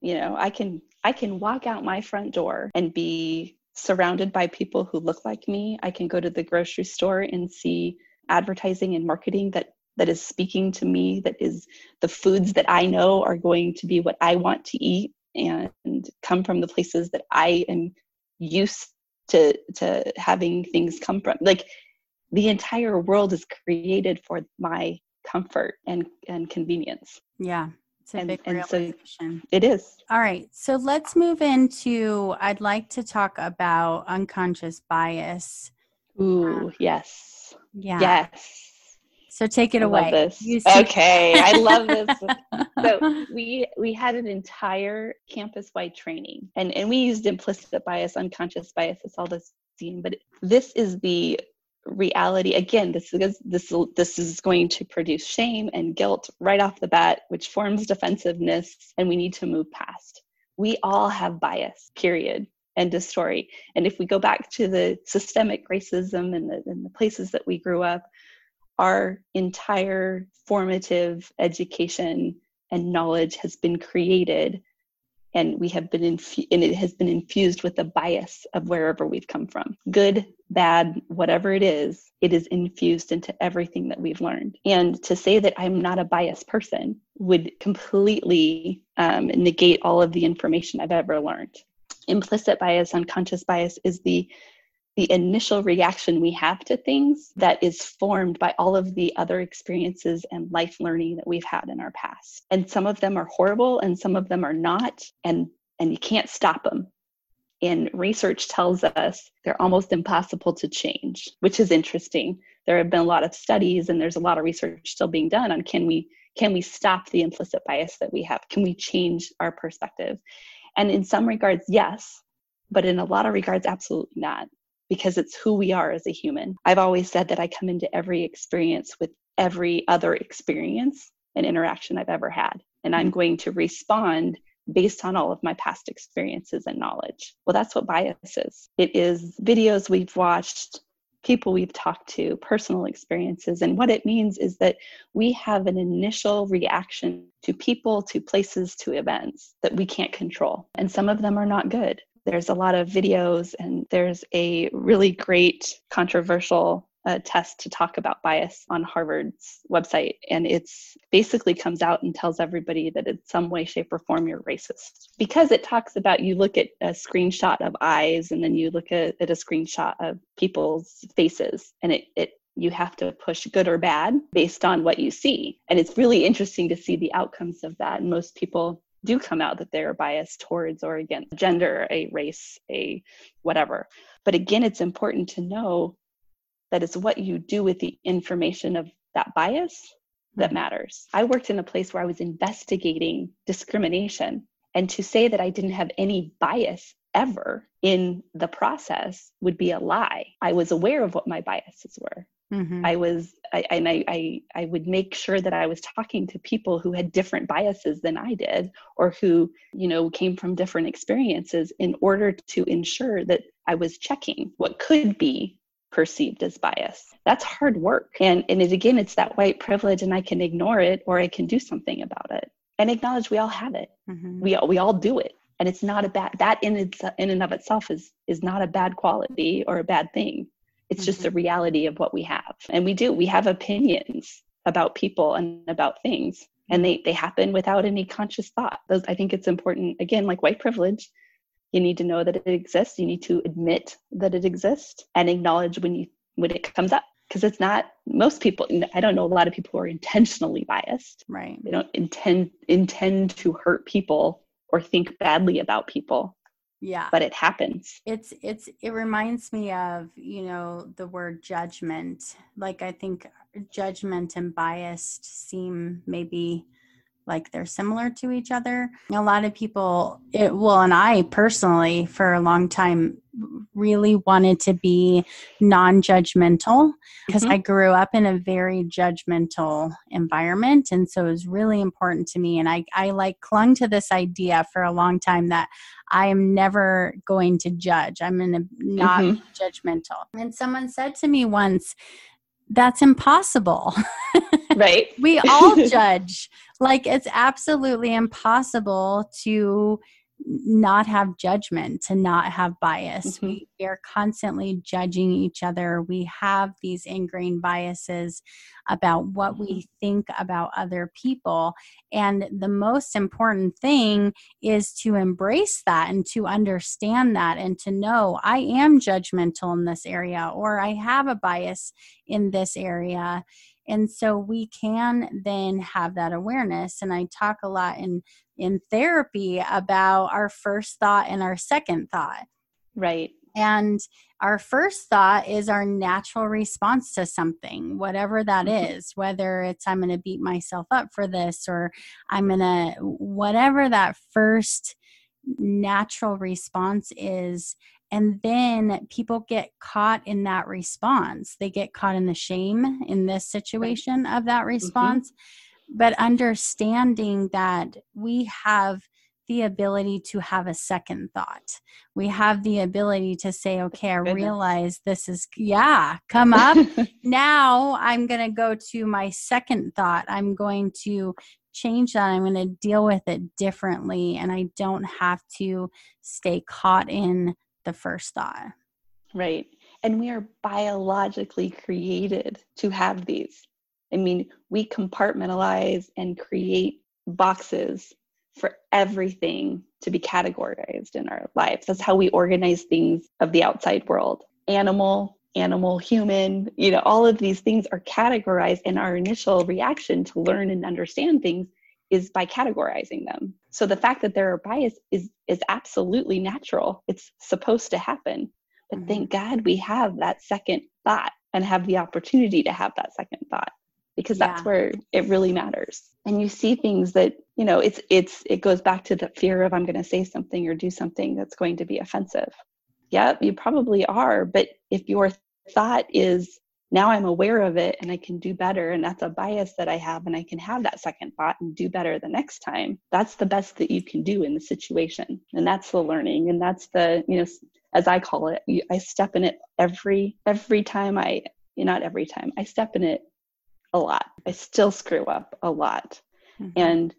You know, I can I can walk out my front door and be surrounded by people who look like me. I can go to the grocery store and see advertising and marketing that that is speaking to me, that is the foods that I know are going to be what I want to eat and, and come from the places that I am used to to having things come from. Like the entire world is created for my comfort and, and convenience. Yeah. It's a and, big and so it is. All right. So let's move into, I'd like to talk about unconscious bias. Ooh, um, yes. Yeah. Yes. So take it I away. Love this. Okay. I love this. So we we had an entire campus-wide training, and, and we used implicit bias, unconscious bias. It's all the same, but this is the reality. Again, this is this this is going to produce shame and guilt right off the bat, which forms defensiveness, and we need to move past. We all have bias, period. End of story. And if we go back to the systemic racism and the, and the places that we grew up, our entire formative education and knowledge has been created, and we have been infu- and it has been infused with the bias of wherever we've come from. Good, bad, whatever it is, it is infused into everything that we've learned. And to say that I'm not a biased person would completely um, negate all of the information I've ever learned. Implicit bias, unconscious bias is the the initial reaction we have to things that is formed by all of the other experiences and life learning that we've had in our past. And some of them are horrible and some of them are not, and, and you can't stop them. And research tells us they're almost impossible to change, which is interesting. There have been a lot of studies, and there's a lot of research still being done on can we can we stop the implicit bias that we have? Can we change our perspective? And in some regards, yes, but in a lot of regards, absolutely not. Because it's who we are as a human. I've always said that I come into every experience with every other experience and interaction I've ever had. And I'm going to respond based on all of my past experiences and knowledge. Well, that's what bias is. It is videos we've watched, people we've talked to, personal experiences. And what it means is that we have an initial reaction to people, to places, to events that we can't control. And some of them are not good. There's a lot of videos, and there's a really great controversial uh, test to talk about bias on Harvard's website. And it's basically comes out and tells everybody that in some way, shape, or form, you're racist. Because it talks about, you look at a screenshot of eyes, and then you look at, at a screenshot of people's faces, and it, it you have to push good or bad based on what you see. And it's really interesting to see the outcomes of that. And most people do come out that they're biased towards or against gender, a race, a whatever. But again, it's important to know that it's what you do with the information of that bias that matters. I worked in a place where I was investigating discrimination, and to say that I didn't have any bias ever in the process would be a lie. I was aware of what my biases were. Mm-hmm. I was, I, and I, I, I would make sure that I was talking to people who had different biases than I did, or who, you know, came from different experiences, in order to ensure that I was checking what could be perceived as bias. That's hard work. And, and it, again, it's that white privilege, and I can ignore it, or I can do something about it and acknowledge we all have it. Mm-hmm. We all, we all do it. And it's not a bad, that in its, in and of itself is, is not a bad quality or a bad thing. It's just the reality of what we have. And we do, we have opinions about people and about things, and they, they happen without any conscious thought. Those, I think it's important, again, like white privilege, you need to know that it exists. You need to admit that it exists and acknowledge when you, when it comes up, because it's not most people. I don't know a lot of people who are intentionally biased, right? They don't intend, intend to hurt people or think badly about people. Yeah. But it happens. It's, it's, it reminds me of, you know, the word judgment. Like, I think judgment and bias seem maybe like they're similar to each other. A lot of people, it, well, and I personally for a long time really wanted to be non-judgmental, because mm-hmm. I grew up in a very judgmental environment. And so it was really important to me. And I, I like clung to this idea for a long time that I am never going to judge. I'm going to not mm-hmm. be judgmental. And someone said to me once, that's impossible. Right. We all judge. Like, it's absolutely impossible to not have judgment, to not have bias. Mm-hmm. We, we are constantly judging each other. We have these ingrained biases about what we think about other people. And the most important thing is to embrace that and to understand that and to know I am judgmental in this area, or I have a bias in this area. And so we can then have that awareness. And I talk a lot in, in therapy about our first thought and our second thought. Right. And our first thought is our natural response to something, whatever that is, whether it's I'm going to beat myself up for this, or I'm going to, whatever that first natural response is. And then people get caught in that response. They get caught in the shame in this situation of that response. Mm-hmm. But understanding that we have the ability to have a second thought. We have the ability to say, okay, I realize this is, yeah, come up. Now I'm going to go to my second thought. I'm going to change that. I'm going to deal with it differently. And I don't have to stay caught in the first thought. Right. And we are biologically created to have these. I mean, we compartmentalize and create boxes for everything to be categorized in our lives. That's how we organize things of the outside world. Animal, animal, human, you know, all of these things are categorized, and our initial reaction to learn and understand things is by categorizing them. So the fact that there are biases is, is absolutely natural. It's supposed to happen. But mm-hmm. thank God we have that second thought and have the opportunity to have that second thought, because yeah. that's where it really matters. And you see things that, you know, it's it's it goes back to the fear of I'm going to say something or do something that's going to be offensive. Yeah, you probably are. But if your thought is, now I'm aware of it and I can do better, and that's a bias that I have, and I can have that second thought and do better the next time, that's the best that you can do in the situation. And that's the learning. And that's the, you know, as I call it, I step in it every, every time I, not every time, I step in it a lot. I still screw up a lot. Mm-hmm. And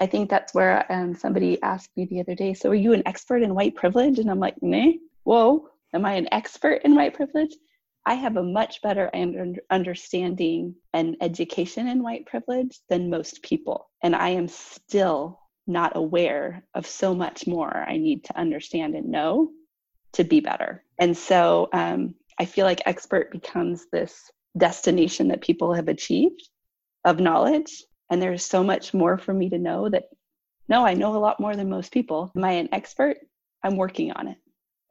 I think that's where um, somebody asked me the other day, so are you an expert in white privilege? And I'm like, nah, whoa, am I an expert in white privilege? I have a much better understanding and education in white privilege than most people. And I am still not aware of so much more I need to understand and know to be better. And so um, I feel like expert becomes this destination that people have achieved of knowledge. And there's so much more for me to know that, no, I know a lot more than most people. Am I an expert? I'm working on it.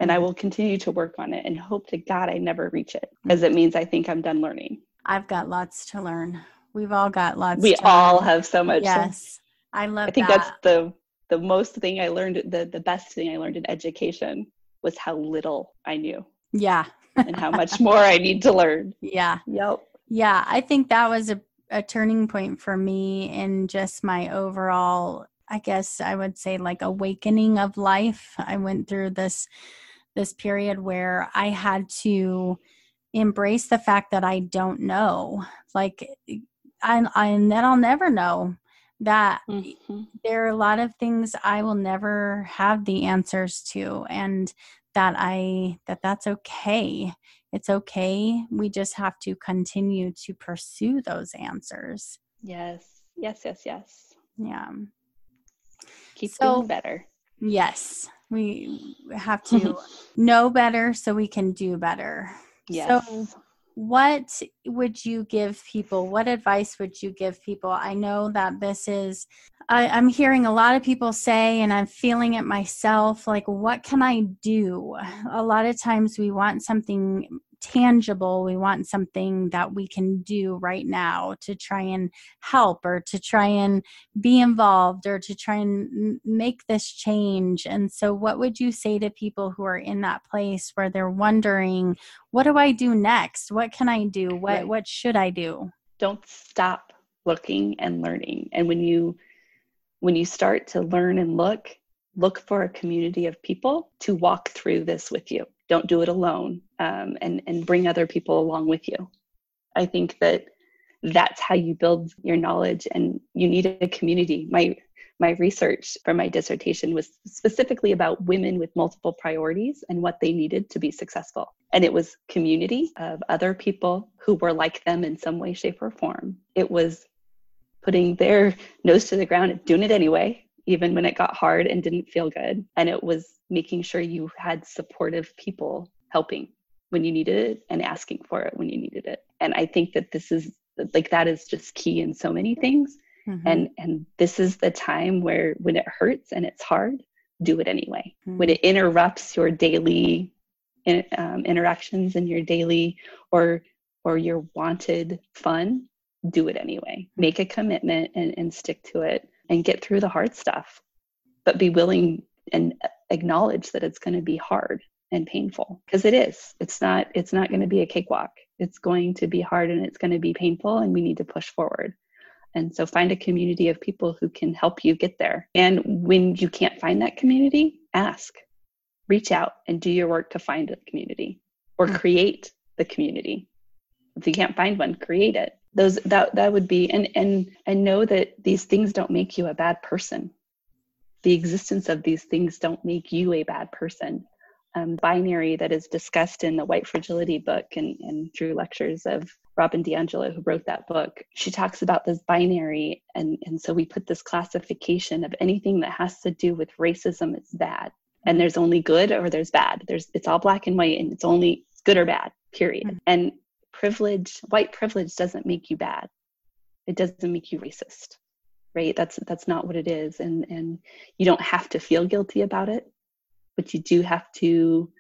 And I will continue to work on it and hope to God I never reach it, because it means I think I'm done learning. I've got lots to learn. We've all got lots. We to all learn. Have so much. Yes. I love that. I think that. that's the, the most thing I learned. The, the best thing I learned in education was how little I knew. Yeah. And how much more I need to learn. Yeah. Yep. Yeah. I think that was a, a turning point for me in just my overall, I guess I would say, like, awakening of life. I went through this this period where I had to embrace the fact that I don't know, like, I, I and that I'll never know, that mm-hmm. there are a lot of things I will never have the answers to, and that I, that that's okay. It's okay. We just have to continue to pursue those answers. Yes. Yes, yes, yes. Yeah. Keep so, doing better. Yes. We have to know better so we can do better. Yes. So what would you give people? What advice would you give people? I know that this is, I, I'm hearing a lot of people say, and I'm feeling it myself, like, what can I do? A lot of times we want something tangible. We want something that we can do right now to try and help, or to try and be involved, or to try and make this change. And so what would you say to people who are in that place where they're wondering, what do I do next? What can I do? What, right. what should I do? Don't stop looking and learning. And when you, when you start to learn and look, look for a community of people to walk through this with you. Don't do it alone, um, and, and bring other people along with you. I think that that's how you build your knowledge, and you need a community. My my research for my dissertation was specifically about women with multiple priorities and what they needed to be successful. And it was community of other people who were like them in some way, shape, or form. It was putting their nose to the ground and doing it anyway, even when it got hard and didn't feel good. And it was making sure you had supportive people helping when you needed it and asking for it when you needed it. And I think that this is like, that is just key in so many things. Mm-hmm. And and this is the time where when it hurts and it's hard, do it anyway. Mm-hmm. When it interrupts your daily in, um, interactions and your daily or or your wanted fun, do it anyway. Make a commitment and, and stick to it and get through the hard stuff, but be willing and acknowledge that it's going to be hard and painful, because it is. It's not, it's not going to be a cakewalk. It's going to be hard and it's going to be painful, and we need to push forward. And so find a community of people who can help you get there. And when you can't find that community, ask, reach out and do your work to find a community or create the community. If you can't find one, create it. Those that that would be, and and and know that these things don't make you a bad person. The existence of these things don't make you a bad person. Um, binary that is discussed in the White Fragility book and, and through lectures of Robin D'Angelo, who wrote that book. She talks about this binary, and and so we put this classification of anything that has to do with racism is bad, and there's only good or there's bad. There's it's all black and white, and it's only good or bad, period. Mm-hmm. And privilege, white privilege doesn't make you bad. It doesn't make you racist, right? That's that's not what it is. And and you don't have to feel guilty about it, but you do have to,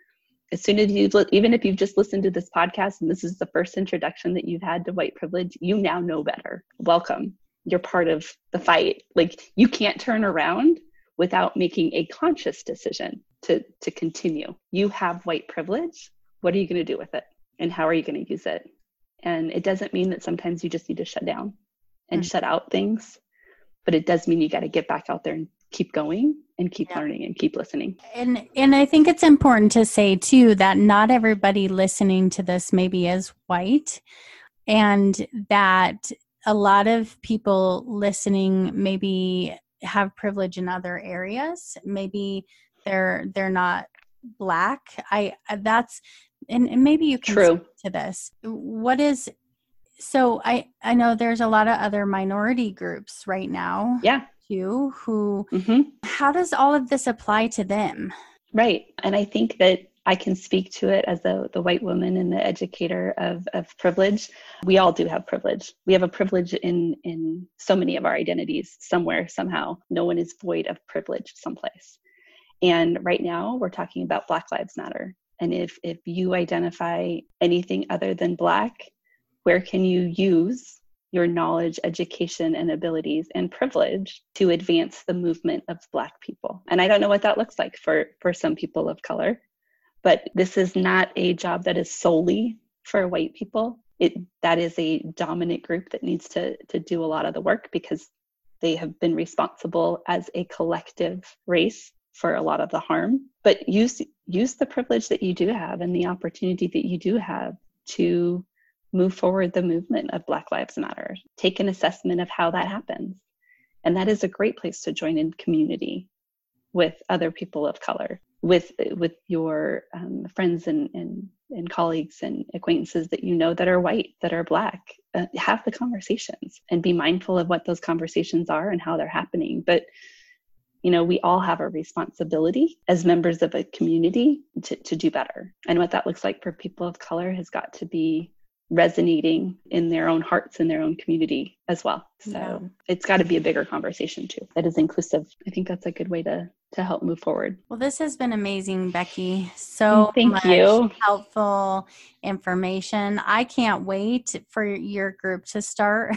as soon as you've, even if you've just listened to this podcast and this is the first introduction that you've had to white privilege, you now know better. Welcome. You're part of the fight. Like, you can't turn around without making a conscious decision to to continue. You have white privilege. What are you going to do with it? And how are you going to use it? And it doesn't mean that sometimes you just need to shut down and mm-hmm. shut out things, but it does mean you got to get back out there and keep going and keep yeah. learning and keep listening. And and I think it's important to say too that not everybody listening to this maybe is white, and that a lot of people listening maybe have privilege in other areas. Maybe they're they're not black. I that's And, and maybe you can True. Speak to this. What is, so I, I know there's a lot of other minority groups right now. Yeah. Too, who, mm-hmm. how does all of this apply to them? Right. And I think that I can speak to it as the, the white woman and the educator of, of privilege. We all do have privilege. We have a privilege in, in so many of our identities somewhere, somehow. No one is void of privilege someplace. And right now we're talking about Black Lives Matter. And if, if you identify anything other than Black, where can you use your knowledge, education, and abilities and privilege to advance the movement of Black people? And I don't know what that looks like for, for some people of color, but this is not a job that is solely for white people. It, that is a dominant group that needs to, to do a lot of the work, because they have been responsible as a collective race for a lot of the harm. But use use the privilege that you do have and the opportunity that you do have to move forward the movement of Black Lives Matter. Take an assessment of how that happens. And that is a great place to join in community with other people of color, with with your um, friends and, and, and colleagues and acquaintances that you know that are white, that are Black. Uh, have the conversations and be mindful of what those conversations are and how they're happening. But you know, we all have a responsibility as members of a community to, to do better. And what that looks like for people of color has got to be resonating in their own hearts and their own community as well. So yeah. It's got to be a bigger conversation too, that is inclusive. I think that's a good way to, to help move forward. Well, this has been amazing, Becky. So Thank much you. Helpful information. I can't wait for your group to start.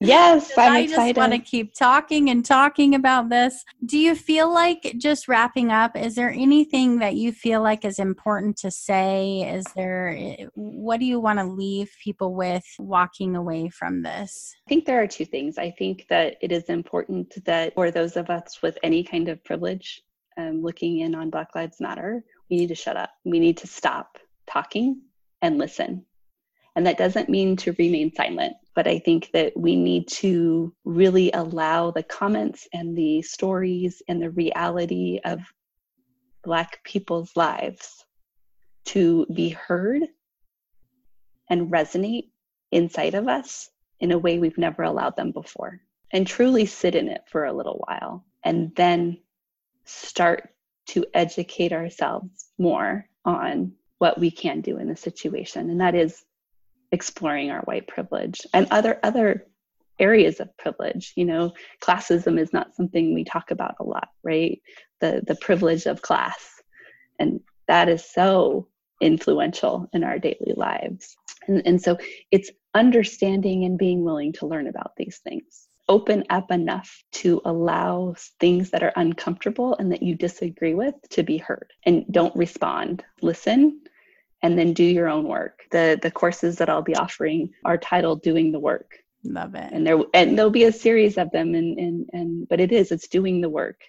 Yes, I'm I excited. I just want to keep talking and talking about this. Do you feel like, just wrapping up, is there anything that you feel like is important to say? Is there, what do you want to leave people with walking away from this? I think there are two things. I think that it is important that for those of us with any kind of privilege um, looking in on Black Lives Matter, we need to shut up. We need to stop talking and listen. And that doesn't mean to remain silent. But I think that we need to really allow the comments and the stories and the reality of Black people's lives to be heard and resonate inside of us in a way we've never allowed them before, and truly sit in it for a little while and then start to educate ourselves more on what we can do in the situation. And that is exploring our white privilege and other other areas of privilege. You know, classism is not something we talk about a lot, right? The the privilege of class. And that is so influential in our daily lives. And, and so it's understanding and being willing to learn about these things. Open up enough to allow things that are uncomfortable and that you disagree with to be heard, and don't respond. Listen, and then do your own work. The the courses that I'll be offering are titled Doing the Work. Love it. And there and there'll be a series of them, and and, and but it is, it's doing the work,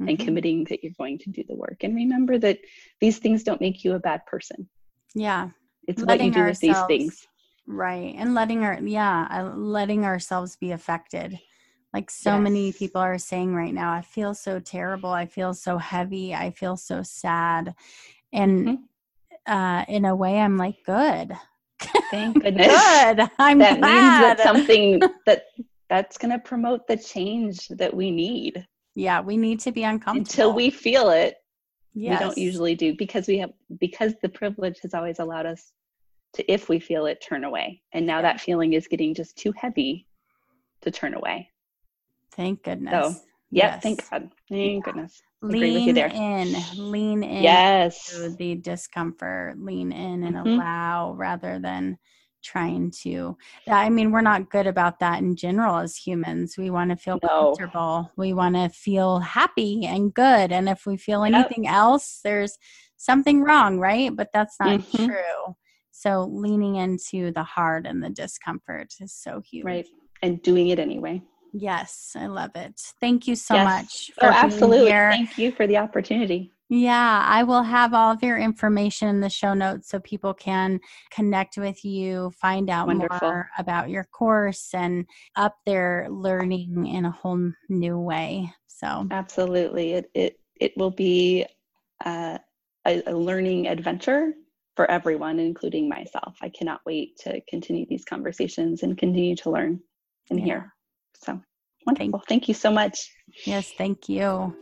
mm-hmm. and committing that you're going to do the work. And remember that these things don't make you a bad person. Yeah. It's letting what you do with these things. Right. And letting our, yeah, letting ourselves be affected. Like so yes. many people are saying right now, I feel so terrible. I feel so heavy. I feel so sad. And mm-hmm. uh, in a way I'm like, good. Thank goodness. Good. I'm that glad. Means that something that that's going to promote the change that we need. Yeah. We need to be uncomfortable. Until we feel it. Yes. We don't usually do because we have, because the privilege has always allowed us to, if we feel it, turn away. And now that feeling is getting just too heavy to turn away. Thank goodness. So, yeah, yes. Thank God. Thank yeah. goodness. Lean agree with you there. in, lean in yes. to the discomfort, lean in and mm-hmm. allow rather than trying to, I mean, we're not good about that in general as humans. We want to feel no. comfortable. We want to feel happy and good. And if we feel anything yep. else, there's something wrong, right? But that's not mm-hmm. true. So leaning into the hard and the discomfort is so huge. Right. And doing it anyway. Yes. I love it. Thank you so yes. much. For oh, absolutely. Being here. Thank you for the opportunity. Yeah. I will have all of your information in the show notes so people can connect with you, find out Wonderful. more about your course, and up their learning in a whole new way. So absolutely. It, it, it will be uh, a, a learning adventure for everyone, including myself. I cannot wait to continue these conversations and continue to learn and yeah. hear. So wonderful. Thank you. Thank you so much. Yes, thank you.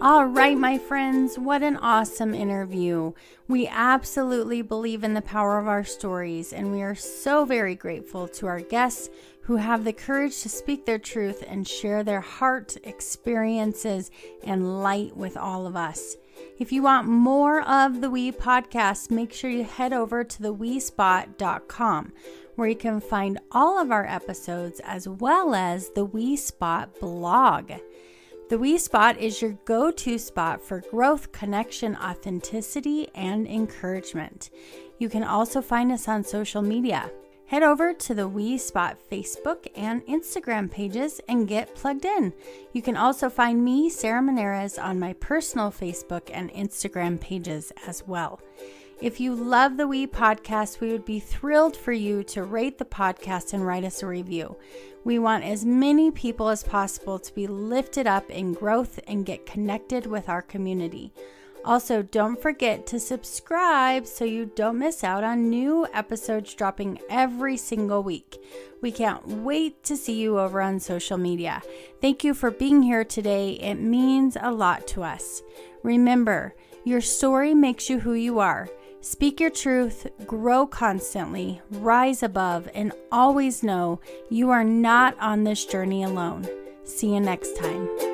All right, my friends, what an awesome interview. We absolutely believe in the power of our stories, and we are so very grateful to our guests who have the courage to speak their truth and share their heart, experiences, and light with all of us. If you want more of the We Podcast, make sure you head over to the we spot dot com, where you can find all of our episodes as well as the We Spot blog. The We Spot is your go-to spot for growth, connection, authenticity, and encouragement. You can also find us on social media. Head over to the We Spot Facebook and Instagram pages and get plugged in. You can also find me, Sarah Manares, on my personal Facebook and Instagram pages as well. If you love the We Podcast, we would be thrilled for you to rate the podcast and write us a review. We want as many people as possible to be lifted up in growth and get connected with our community. Also, don't forget to subscribe so you don't miss out on new episodes dropping every single week. We can't wait to see you over on social media. Thank you for being here today. It means a lot to us. Remember, your story makes you who you are. Speak your truth, grow constantly, rise above, and always know you are not on this journey alone. See you next time.